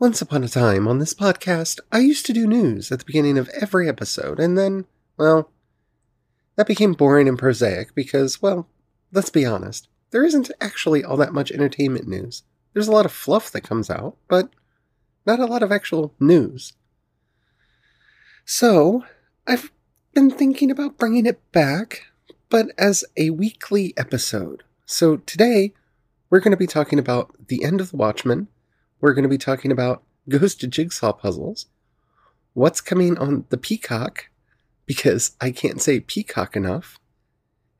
Once upon a time on this podcast, I used to do news at the beginning of every episode, and then, well, that became boring and prosaic because, well, let's be honest, there isn't actually all that much entertainment news. There's a lot of fluff that comes out, but not a lot of actual news. So, I've been thinking about bringing it back, but as a weekly episode. So today, we're going to be talking about the end of the Watchmen. We're going to be talking about Ghost jigsaw puzzles, what's coming on The Peacock, because I can't say peacock enough,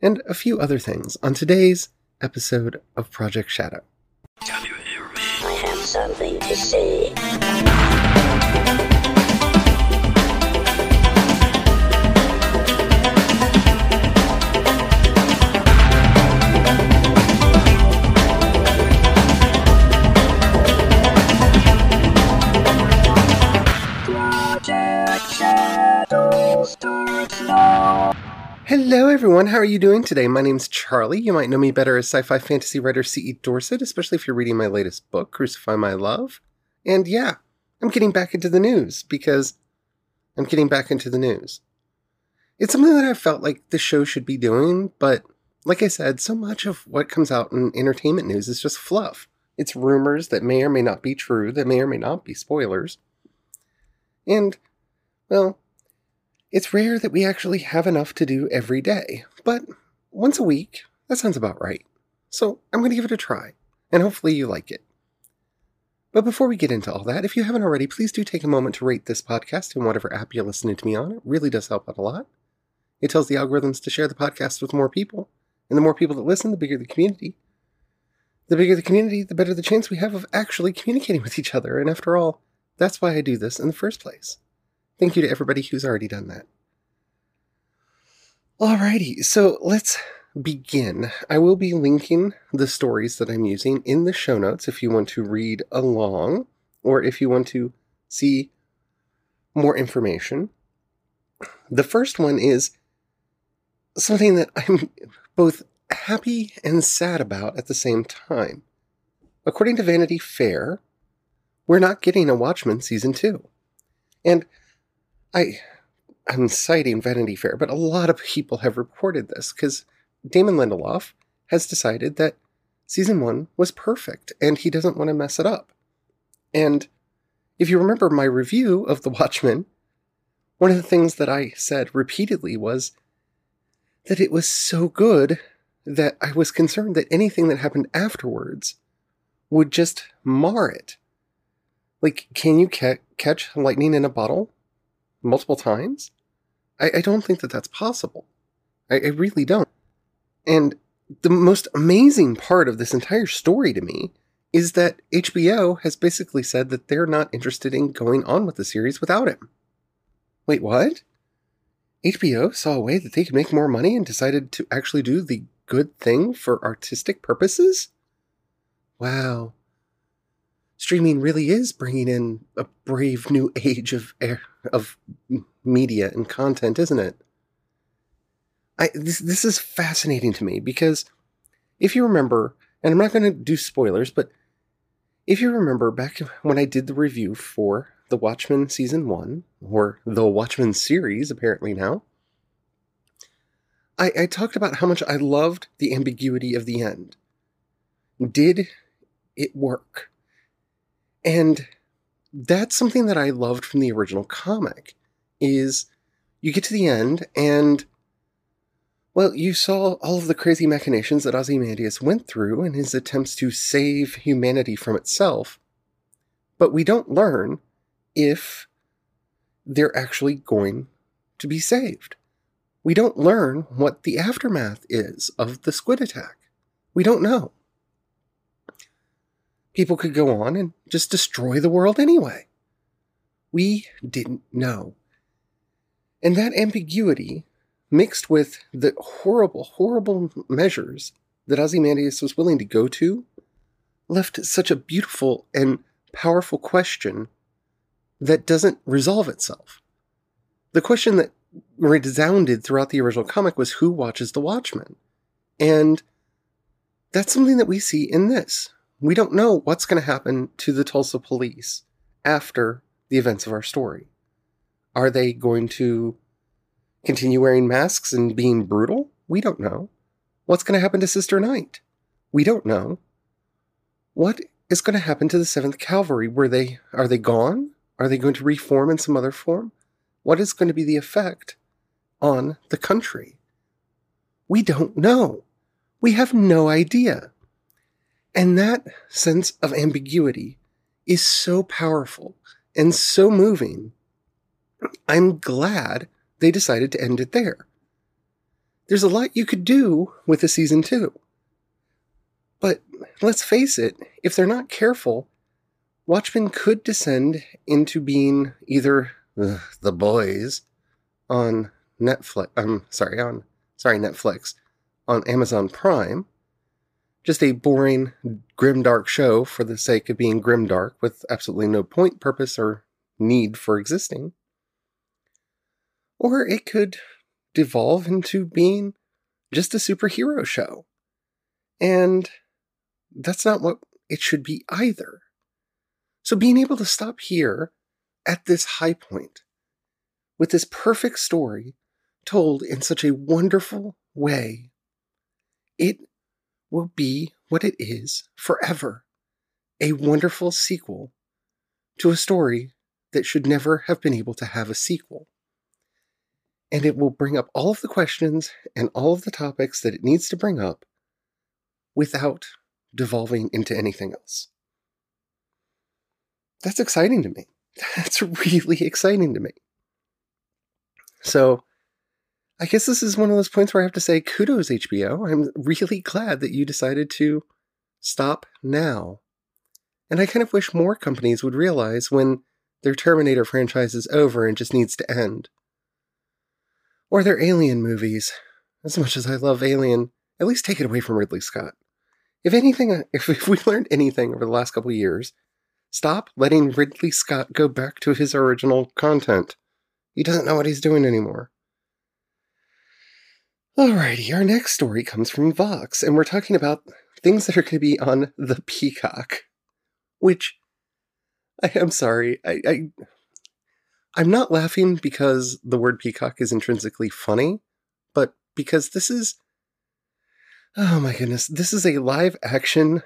and a few other things on today's episode of Project Shadow. Can you hear me? I have something to say. Hello everyone, how are you doing today? My name's Charlie. You might know me better as sci-fi fantasy writer C.E. Dorsett, especially if you're reading my latest book, Crucify My Love. And yeah, I'm getting back into the news, because I'm getting back into the news. It's something that I felt like the show should be doing, but like I said, so much of what comes out in entertainment news is just fluff. It's rumors that may or may not be true, that may or may not be spoilers. And, well, it's rare that we actually have enough to do every day, but once a week, that sounds about right. So I'm going to give it a try, and hopefully you like it. But before we get into all that, if you haven't already, please do take a moment to rate this podcast in whatever app you're listening to me on. It really does help out a lot. It tells the algorithms to share the podcast with more people, and the more people that listen, the bigger the community. The bigger the community, the better the chance we have of actually communicating with each other, and after all, that's why I do this in the first place. Thank you to everybody who's already done that. Alrighty, so let's begin. I will be linking the stories that I'm using in the show notes if you want to read along, or if you want to see more information. The first one is something that I'm both happy and sad about at the same time. According to Vanity Fair, we're not getting a Watchmen Season 2. And I'm citing Vanity Fair, but a lot of people have reported this because Damon Lindelof has decided that season 1 was perfect and he doesn't want to mess it up. And if you remember my review of The Watchmen, one of the things that I said repeatedly was that it was so good that I was concerned that anything that happened afterwards would just mar it. Like, can you catch lightning in a bottle? Multiple times? I don't think that that's possible. I really don't. And the most amazing part of this entire story to me is that HBO has basically said that they're not interested in going on with the series without him. Wait, what? HBO saw a way that they could make more money and decided to actually do the good thing for artistic purposes? Wow. Streaming really is bringing in a brave new age of media and content, isn't it? This is fascinating to me because if you remember, and I'm not going to do spoilers, but if you remember back when I did the review for The Watchmen Season 1, or The Watchmen series apparently now, I talked about how much I loved the ambiguity of the end. Did it work? And that's something that I loved from the original comic, is you get to the end and, well, you saw all of the crazy machinations that Ozymandias went through in his attempts to save humanity from itself, but we don't learn if they're actually going to be saved. We don't learn what the aftermath is of the squid attack. We don't know. People could go on and just destroy the world anyway. We didn't know. And that ambiguity, mixed with the horrible, horrible measures that Ozymandias was willing to go to, left such a beautiful and powerful question that doesn't resolve itself. The question that resounded throughout the original comic was, who watches the Watchmen? And that's something that we see in this. We don't know what's going to happen to the Tulsa police after the events of our story? Are they going to continue wearing masks and being brutal? We don't know. What's going to happen to Sister Knight? We don't know. What is going to happen to the Seventh Cavalry? Are they gone? Are they going to reform in some other form? What is going to be the effect on the country? We don't know. We have no idea. And that sense of ambiguity is so powerful and so moving. I'm glad they decided to end it there. There's a lot you could do with a season 2. But let's face it, if they're not careful, Watchmen could descend into being either The Boys on Netflix, Netflix, on Amazon Prime, just a boring, grimdark show for the sake of being grimdark with absolutely no point, purpose, or need for existing. Or it could devolve into being just a superhero show. And that's not what it should be either. So being able to stop here at this high point with this perfect story told in such a wonderful way, it will be what it is forever. A wonderful sequel to a story that should never have been able to have a sequel. And it will bring up all of the questions and all of the topics that it needs to bring up without devolving into anything else. That's exciting to me. That's really exciting to me. So I guess this is one of those points where I have to say, kudos, HBO. I'm really glad that you decided to stop now. And I kind of wish more companies would realize when their Terminator franchise is over and just needs to end. Or their Alien movies. As much as I love Alien, at least take it away from Ridley Scott. If anything, if we learned anything over the last couple of years, stop letting Ridley Scott go back to his original content. He doesn't know what he's doing anymore. Alrighty, our next story comes from Vox, and we're talking about things that are going to be on The Peacock. Which, I'm sorry, I'm not laughing because the word peacock is intrinsically funny, but because this is, oh my goodness, this is a live action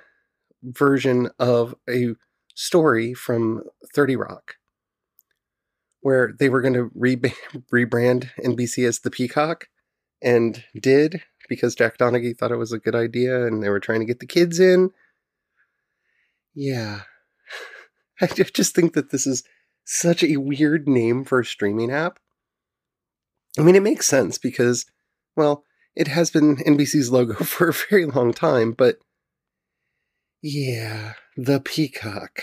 version of a story from 30 Rock, where they were going to rebrand NBC as The Peacock, and did, because Jack Donaghy thought it was a good idea, and they were trying to get the kids in. Yeah. I just think that this is such a weird name for a streaming app. I mean, it makes sense because, well, it has been NBC's logo for a very long time, but yeah, The Peacock.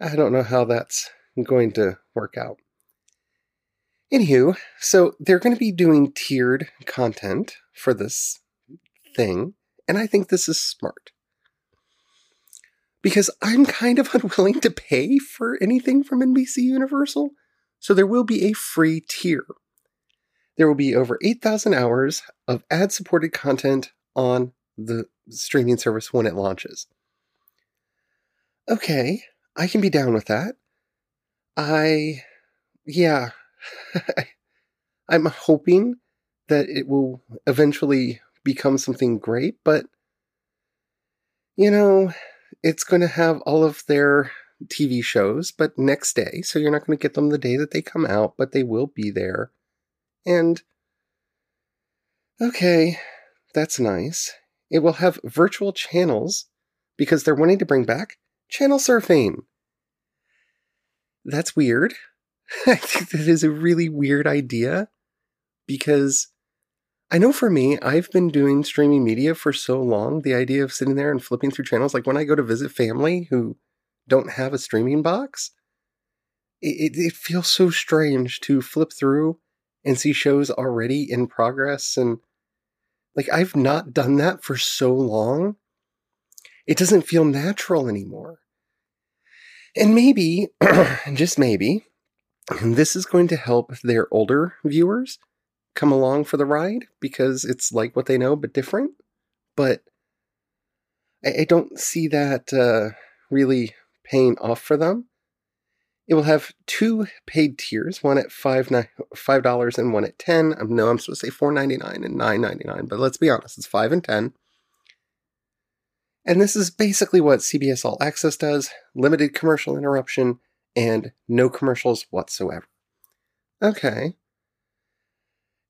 I don't know how that's going to work out. Anywho, so they're going to be doing tiered content for this thing, and I think this is smart. Because I'm kind of unwilling to pay for anything from NBC Universal, so there will be a free tier. There will be over 8,000 hours of ad-supported content on the streaming service when it launches. Okay, I can be down with that. I'm hoping that it will eventually become something great, but, you know, it's going to have all of their TV shows, but next day, so you're not going to get them the day that they come out, but they will be there. And, okay, that's nice. It will have virtual channels, because they're wanting to bring back channel surfing. That's weird. I think that is a really weird idea, because I know for me, I've been doing streaming media for so long, the idea of sitting there and flipping through channels, like when I go to visit family who don't have a streaming box, it feels so strange to flip through and see shows already in progress, and like, I've not done that for so long. It doesn't feel natural anymore. And maybe, just maybe, this is going to help their older viewers come along for the ride, because it's like what they know, but different. But I don't see that really paying off for them. It will have two paid tiers, one at $5 and one at $10. I know I'm supposed to say $4.99 and $9.99, but let's be honest, it's $5 and $10. And this is basically what CBS All Access does, limited commercial interruption and no commercials whatsoever. Okay.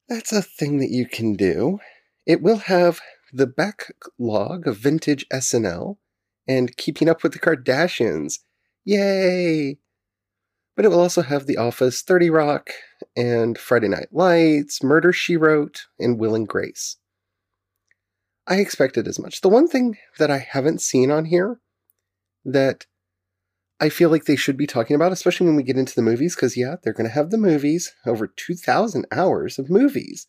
That's a thing that you can do. It will have the backlog of vintage SNL and Keeping Up with the Kardashians. Yay! But it will also have The Office, 30 Rock, and Friday Night Lights, Murder, She Wrote, and Will and Grace. I expected as much. The one thing that I haven't seen on here that I feel like they should be talking about, especially when we get into the movies, because yeah, they're going to have the movies, over 2,000 hours of movies.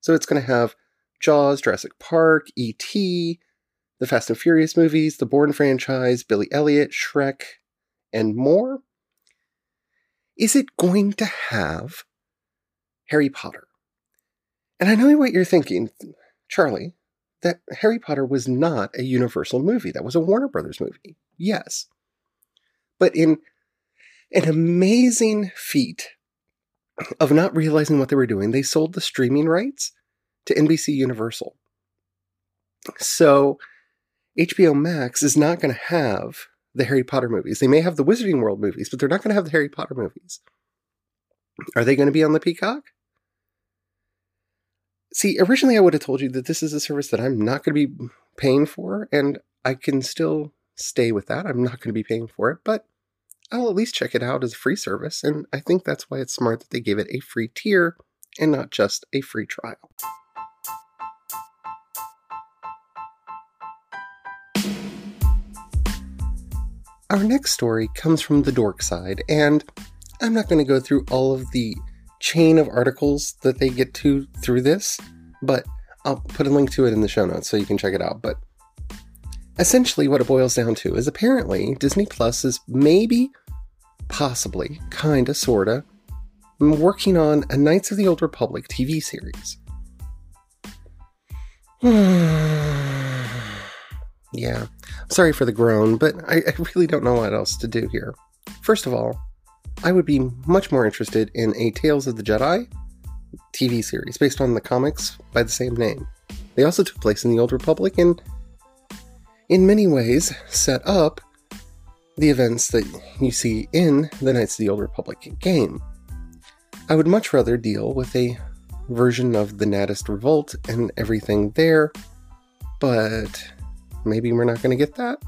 So it's going to have Jaws, Jurassic Park, E.T., the Fast and Furious movies, the Bourne franchise, Billy Elliot, Shrek, and more. Is it going to have Harry Potter? And I know what you're thinking, Charlie, that Harry Potter was not a Universal movie. That was a Warner Brothers movie. Yes. But in an amazing feat of not realizing what they were doing, they sold the streaming rights to NBC Universal. So HBO Max is not going to have the Harry Potter movies. They may have the Wizarding World movies, but they're not going to have the Harry Potter movies. Are they going to be on the Peacock? See, originally I would have told you that this is a service that I'm not going to be paying for, and I can still stay with that. I'm not going to be paying for it, but I'll at least check it out as a free service, and I think that's why it's smart that they gave it a free tier and not just a free trial. Our next story comes from the dork side, and I'm not going to go through all of the chain of articles that they get to through this, but I'll put a link to it in the show notes so you can check it out. But essentially what it boils down to is apparently Disney Plus is maybe, possibly, kinda, sorta, working on a Knights of the Old Republic TV series. Yeah, sorry for the groan, but I really don't know what else to do here. First of all, I would be much more interested in a Tales of the Jedi TV series based on the comics by the same name. They also took place in the Old Republic and, in many ways, set up the events that you see in the Knights of the Old Republic game. I would much rather deal with a version of the Nattist Revolt and everything there, but maybe we're not going to get that.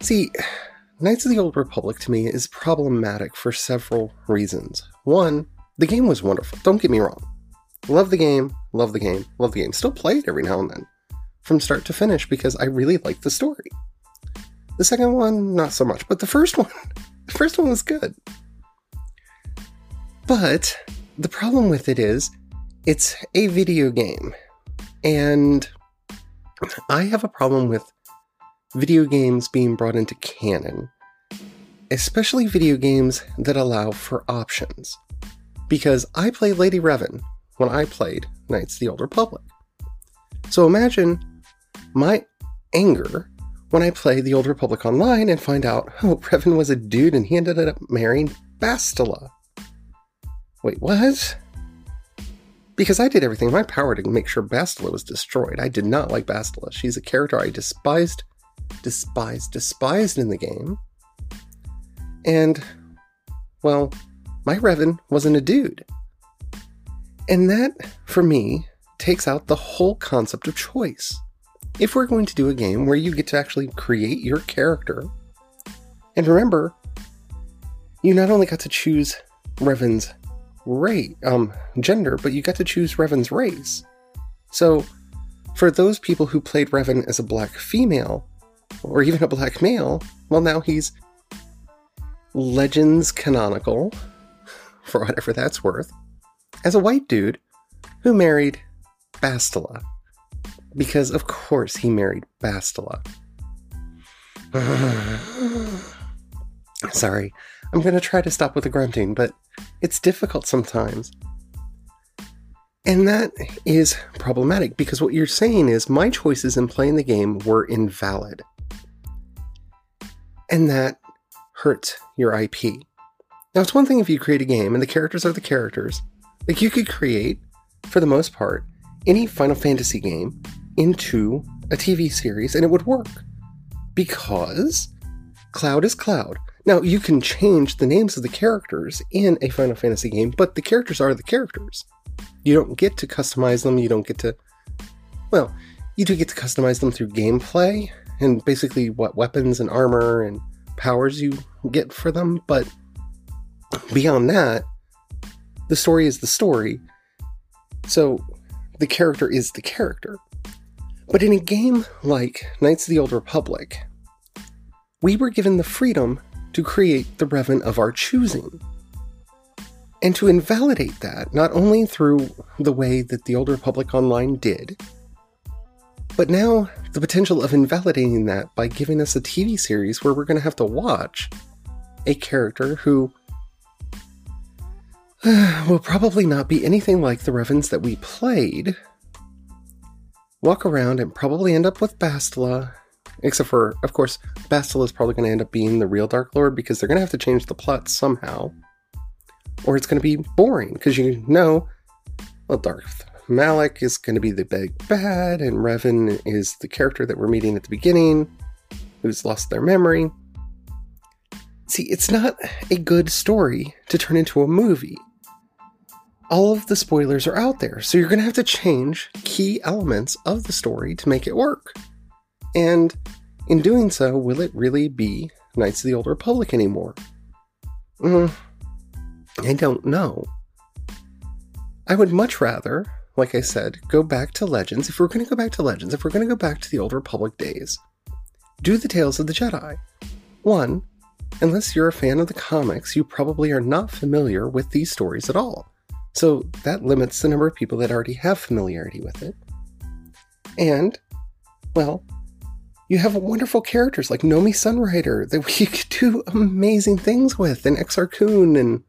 See, Knights of the Old Republic to me is problematic for several reasons. One, the game was wonderful. Don't get me wrong. Love the game. Still play it every now and then from start to finish because I really like the story. The second one, not so much, but the first one was good. But the problem with it is it's a video game, and I have a problem with video games being brought into canon, especially video games that allow for options, because I played Lady Revan when I played Knights of the Old Republic. So imagine my anger when I play the Old Republic Online and find out, oh, Revan was a dude and he ended up marrying Bastila. Wait, what? Because I did everything in my power to make sure Bastila was destroyed. I did not like Bastila. She's a character I despised in the game. And, well, my Revan wasn't a dude. And that, for me, takes out the whole concept of choice. If we're going to do a game where you get to actually create your character, and remember, you not only got to choose Revan's gender, but you got to choose Revan's race. So for those people who played Revan as a black female or even a black male, well, now he's Legends canonical, for whatever that's worth, as a white dude who married Bastila, because of course he married Bastila. Sorry, I'm going to try to stop with the grunting, but it's difficult sometimes. And that is problematic, because what you're saying is my choices in playing the game were invalid. And that hurts your IP. Now, it's one thing if you create a game and the characters are the characters. Like, you could create, for the most part, any Final Fantasy game into a TV series and it would work. Because Cloud is Cloud. Now, you can change the names of the characters in a Final Fantasy game, but the characters are the characters. You don't get to customize them. You don't get to... Well, you do get to customize them through gameplay and basically what weapons and armor and powers you get for them, but beyond that, the story is the story, so the character is the character. But in a game like Knights of the Old Republic, we were given the freedom to create the Revan of our choosing. And to invalidate that, not only through the way that the Old Republic Online did, but now the potential of invalidating that by giving us a TV series where we're going to have to watch a character who will probably not be anything like the Revans that we played, walk around and probably end up with Bastila, except for, of course, Bastila is probably going to end up being the real Dark Lord because they're going to have to change the plot somehow, or it's going to be boring because you know, well, Darth Malak is going to be the big bad, and Revan is the character that we're meeting at the beginning, who's lost their memory. See, it's not a good story to turn into a movie. All of the spoilers are out there, so you're going to have to change key elements of the story to make it work. And in doing so, will it really be Knights of the Old Republic anymore? I don't know. I would much rather, like I said, go back to Legends. If we're going to go back to Legends, if we're going to go back to the Old Republic days, do the Tales of the Jedi. One, unless you're a fan of the comics, you probably are not familiar with these stories at all. So that limits the number of people that already have familiarity with it. And, well, you have wonderful characters like Nomi Sunrider that we could do amazing things with, and Exar Kun and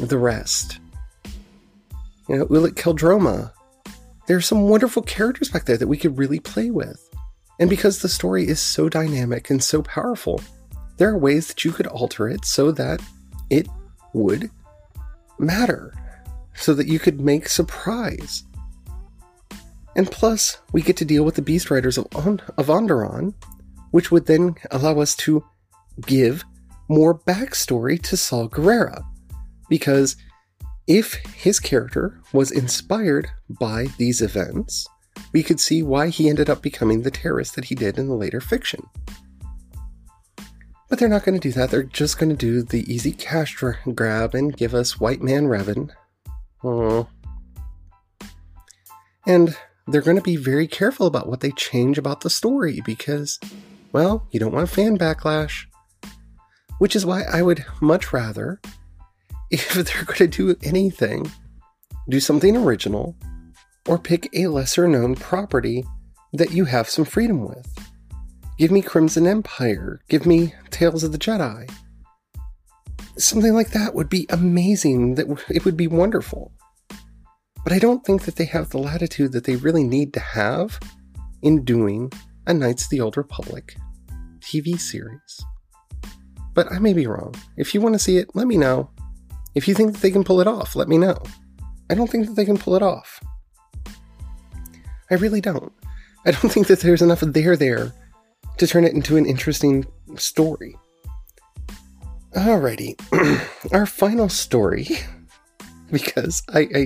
the rest. You know, Ulic Keldroma. There are some wonderful characters back there that we could really play with. And because the story is so dynamic and so powerful, there are ways that you could alter it so that it would matter, so that you could make surprise. And plus, we get to deal with the Beast Riders of Onderon, which would then allow us to give more backstory to Saw Gerrera, because if his character was inspired by these events, we could see why he ended up becoming the terrorist that he did in the later fiction. But they're not going to do that. They're just going to do the easy cash grab and give us White Man Revan. Aww. And they're going to be very careful about what they change about the story because, well, you don't want fan backlash. Which is why I would much rather, if they're going to do anything, do something original or pick a lesser-known property that you have some freedom with. Give me Crimson Empire. Give me Tales of the Jedi. Something like that would be amazing. It would be wonderful. But I don't think that they have the latitude that they really need to have in doing a Knights of the Old Republic TV series. But I may be wrong. If you want to see it, let me know. If you think that they can pull it off, let me know. I don't think that they can pull it off. I really don't. I don't think that there's enough there to turn it into an interesting story. Alrighty. Our final story, because I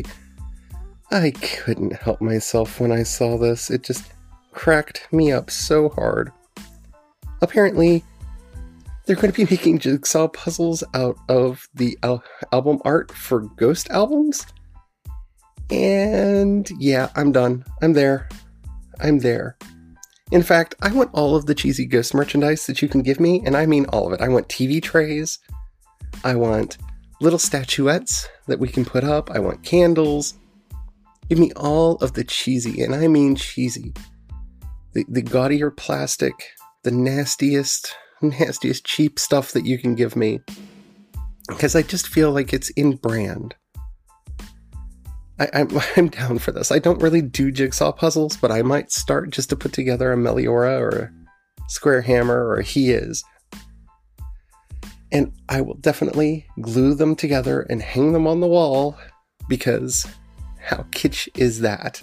couldn't help myself when I saw this. It just cracked me up so hard. Apparently, they're going to be making jigsaw puzzles out of the album art for Ghost albums. And yeah, I'm done. I'm there. In fact, I want all of the cheesy Ghost merchandise that you can give me, and I mean all of it. I want TV trays. I want little statuettes that we can put up. I want candles. Give me all of the cheesy, and I mean cheesy. The gaudier plastic, the nastiest cheap stuff that you can give me, because I just feel like it's in brand. I'm down for this. I don't really do jigsaw puzzles, but I might start just to put together a Meliora or a Square Hammer or a He Is. And I will definitely glue them together and hang them on the wall, because how kitsch is that?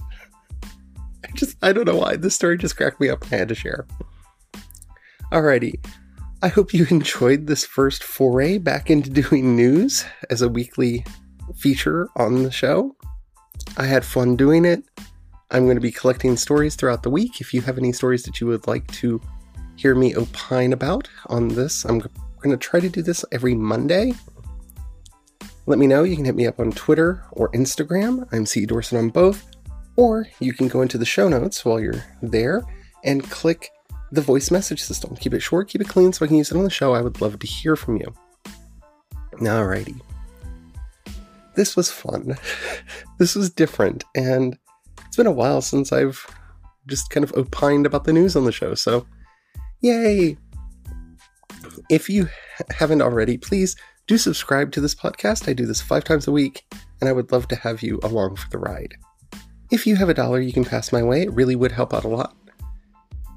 I don't know why. This story just cracked me up and I had to share. Alrighty. I hope you enjoyed this first foray back into doing news as a weekly feature on the show. I had fun doing it. I'm going to be collecting stories throughout the week. If you have any stories that you would like to hear me opine about on this, I'm going to try to do this every Monday. Let me know. You can hit me up on Twitter or Instagram. I'm C.E. Dorsett on both. Or you can go into the show notes while you're there and click the voice message system. Keep it short, keep it clean, so I can use it on the show. I would love to hear from you. Alrighty. This was fun. This was different. And it's been a while since I've just kind of opined about the news on the show. So, yay! If you haven't already, please do subscribe to this podcast. I do this 5 times a week, and I would love to have you along for the ride. If you have $1 you can pass my way, it really would help out a lot.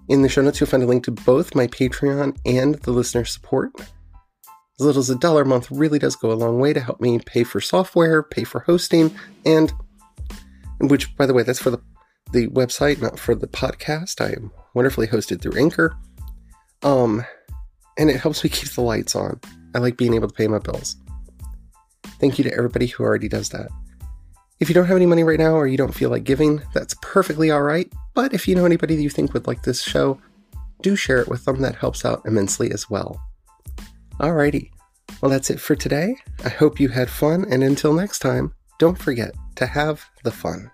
In the show notes, you'll find a link to both my Patreon and the listener support. As little as $1 a month really does go a long way to help me pay for software, pay for hosting, and which, by the way, that's for the website, not for the podcast. I am wonderfully hosted through Anchor. And it helps me keep the lights on. I like being able to pay my bills. Thank you to everybody who already does that. If you don't have any money right now or you don't feel like giving, that's perfectly all right. But if you know anybody that you think would like this show, do share it with them. That helps out immensely as well. Alrighty. Well, that's it for today. I hope you had fun. And until next time, don't forget to have the fun.